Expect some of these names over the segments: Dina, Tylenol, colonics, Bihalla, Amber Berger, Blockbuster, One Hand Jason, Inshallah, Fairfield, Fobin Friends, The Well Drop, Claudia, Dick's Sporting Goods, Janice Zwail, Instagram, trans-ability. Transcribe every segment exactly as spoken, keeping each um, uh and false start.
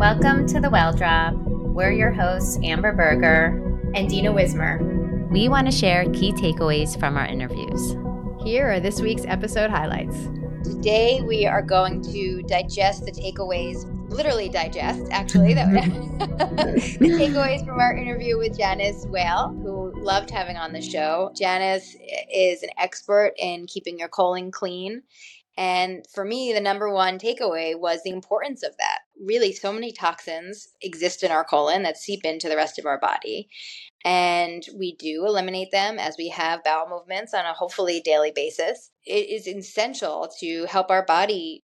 Welcome to The Well Drop. We're your hosts, Amber Berger and Dina Wismer. We want to share key takeaways from our interviews. Here are this week's episode highlights. Today, we are going to digest the takeaways, literally digest, actually, that the takeaways from our interview with Janice Zwail, who loved having on the show. Janice is an expert in keeping your colon clean. And for me, the number one takeaway was the importance of that. Really, so many toxins exist in our colon that seep into the rest of our body. And we do eliminate them as we have bowel movements on a hopefully daily basis. It is essential to help our body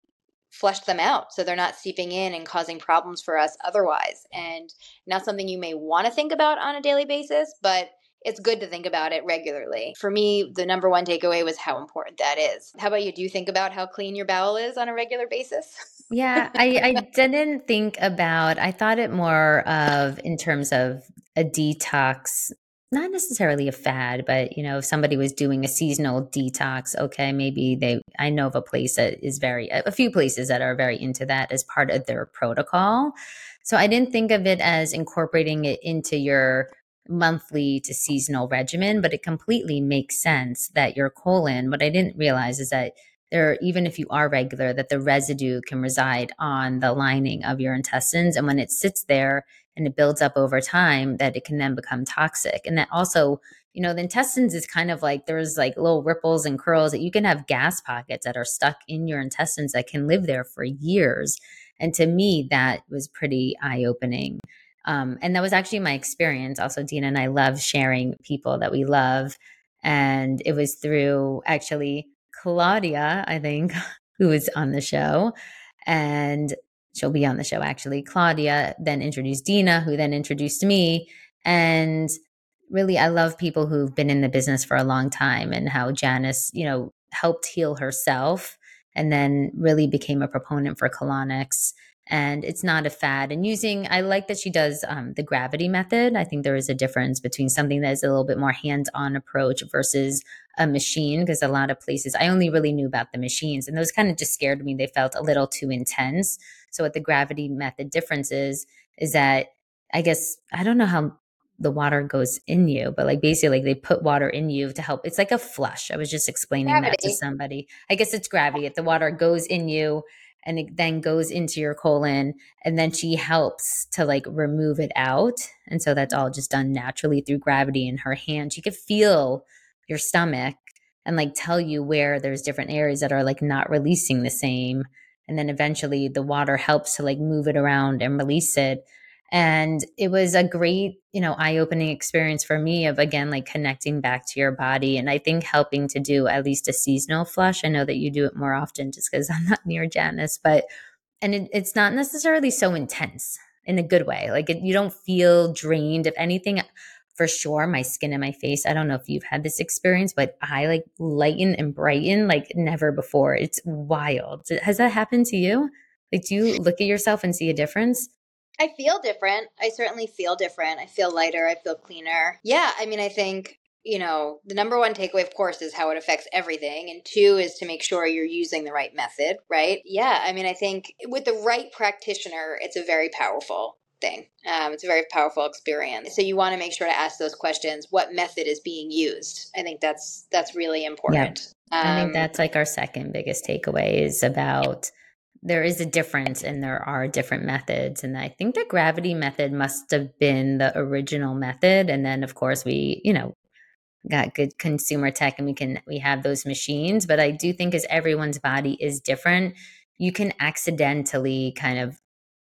flush them out so they're not seeping in and causing problems for us otherwise. And not something you may want to think about on a daily basis, but it's good to think about it regularly. For me, the number one takeaway was how important that is. How about you? Do you think about how clean your bowel is on a regular basis? Yeah, I, I didn't think about, I thought it more of in terms of a detox, not necessarily a fad, but you know, if somebody was doing a seasonal detox, okay, maybe they, I know of a place that is very, a few places that are very into that as part of their protocol. So I didn't think of it as incorporating it into your monthly to seasonal regimen, but it completely makes sense that your colon, what I didn't realize is that there, even if you are regular, that the residue can reside on the lining of your intestines. And when it sits there and it builds up over time, that it can then become toxic. And that also, you know, the intestines is kind of like, there's like little ripples and curls that you can have gas pockets that are stuck in your intestines that can live there for years. And to me, that was pretty eye-opening. Um, and that was actually my experience. Also, Dina and I love sharing people that we love. And it was through actually Claudia, I think, who was on the show. And she'll be on the show, actually. Claudia then introduced Dina, who then introduced me. And really, I love people who've been in the business for a long time and how Janice, you know, helped heal herself and then really became a proponent for colonics. And it's not a fad. And using, I like that she does um, the gravity method. I think there is a difference between something that is a little bit more hands-on approach versus a machine, because a lot of places, I only really knew about the machines and those kind of just scared me. They felt a little too intense. So what the gravity method difference is, is that I guess, I don't know how the water goes in you, but like basically like they put water in you to help. It's like a flush. I was just explaining gravity. That to somebody. I guess it's gravity. If the water goes in you, and it then goes into your colon, and then she helps to like remove it out. And so that's all just done naturally through gravity in her hand. She could feel your stomach and like tell you where there's different areas that are like not releasing the same. And then eventually the water helps to like move it around and release it. And it was a great, you know, eye-opening experience for me of, again, like connecting back to your body. And I think helping to do at least a seasonal flush. I know that you do it more often just because I'm not near Janice, but, and it, it's not necessarily so intense in a good way. Like it, you don't feel drained. If anything, for sure, my skin and my face, I don't know if you've had this experience, but I like lighten and brighten like never before. It's wild. Has that happened to you? Like, do you look at yourself and see a difference? I feel different. I certainly feel different. I feel lighter. I feel cleaner. Yeah. I mean, I think, you know, the number one takeaway, of course, is how it affects everything. And two is to make sure you're using the right method, right? Yeah. I mean, I think with the right practitioner, it's a very powerful thing. Um, it's a very powerful experience. So you want to make sure to ask those questions. What method is being used? I think that's that's really important. Yeah. Um, I think that's like our second biggest takeaway is about – there is a difference and there are different methods. And I think the gravity method must have been the original method. And then of course we, you know, got good consumer tech and we can, we have those machines, but I do think as everyone's body is different, you can accidentally kind of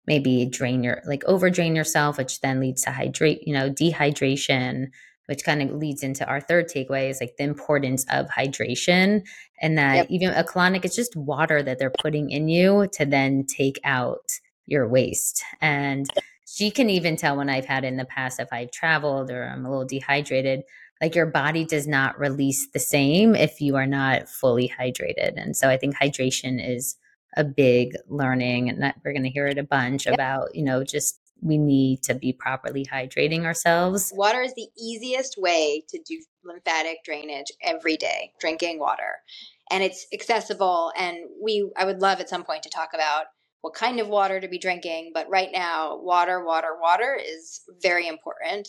maybe drain your, like over drain yourself, which then leads to hydrate, you know, dehydration, which kind of leads into our third takeaway is like the importance of hydration and that yep. Even a colonic, it's just water that they're putting in you to then take out your waste. And she can even tell when I've had in the past, if I've traveled or I'm a little dehydrated, like your body does not release the same if you are not fully hydrated. And so I think hydration is a big learning and that we're going to hear it a bunch yep. about, you know, just we need to be properly hydrating ourselves. Water is the easiest way to do lymphatic drainage every day, drinking water. and it's accessible. And we, I would love at some point to talk about what kind of water to be drinking. But right now, water, water, water is very important.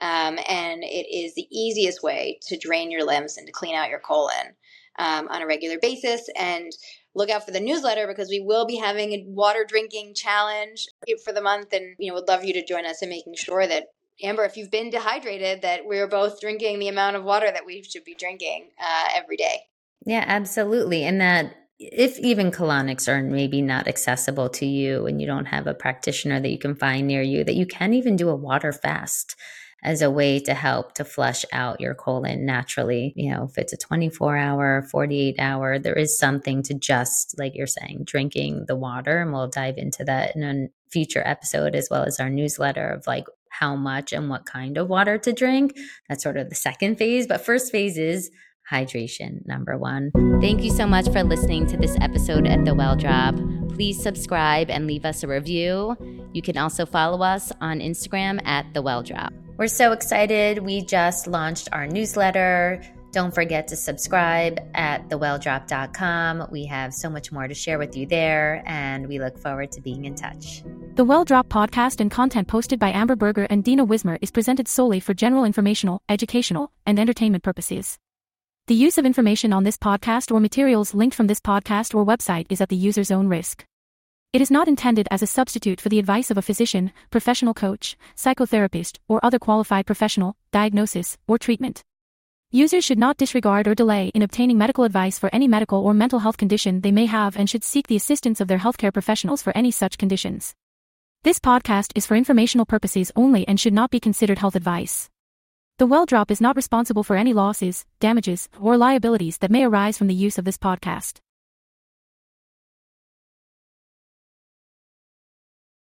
Um, and it is the easiest way to drain your limbs and to clean out your colon um, on a regular basis. And look out for the newsletter, because we will be having a water drinking challenge for the month. And, you know, would love you to join us in making sure that, Amber, if you've been dehydrated, that we're both drinking the amount of water that we should be drinking uh, every day. Yeah, absolutely. And that if even colonics are maybe not accessible to you and you don't have a practitioner that you can find near you, that you can even do a water fast as a way to help to flush out your colon naturally. You know, if it's a twenty-four hour, forty-eight hour, there is something to just, like you're saying, drinking the water. And we'll dive into that in a future episode, as well as our newsletter, of like how much and what kind of water to drink. That's sort of the second phase. But first phase is hydration, number one. Thank you so much for listening to this episode at The Well Drop. Please subscribe and leave us a review. You can also follow us on Instagram at The Well Drop. We're so excited. We just launched our newsletter. Don't forget to subscribe at the well drop dot com. We have so much more to share with you there, and we look forward to being in touch. The Well Drop podcast and content posted by Amber Berger and Dina Wismer is presented solely for general informational, educational, and entertainment purposes. The use of information on this podcast or materials linked from this podcast or website is at the user's own risk. It is not intended as a substitute for the advice of a physician, professional coach, psychotherapist, or other qualified professional, diagnosis, or treatment. Users should not disregard or delay in obtaining medical advice for any medical or mental health condition they may have, and should seek the assistance of their healthcare professionals for any such conditions. This podcast is for informational purposes only and should not be considered health advice. The Well Drop is not responsible for any losses, damages, or liabilities that may arise from the use of this podcast.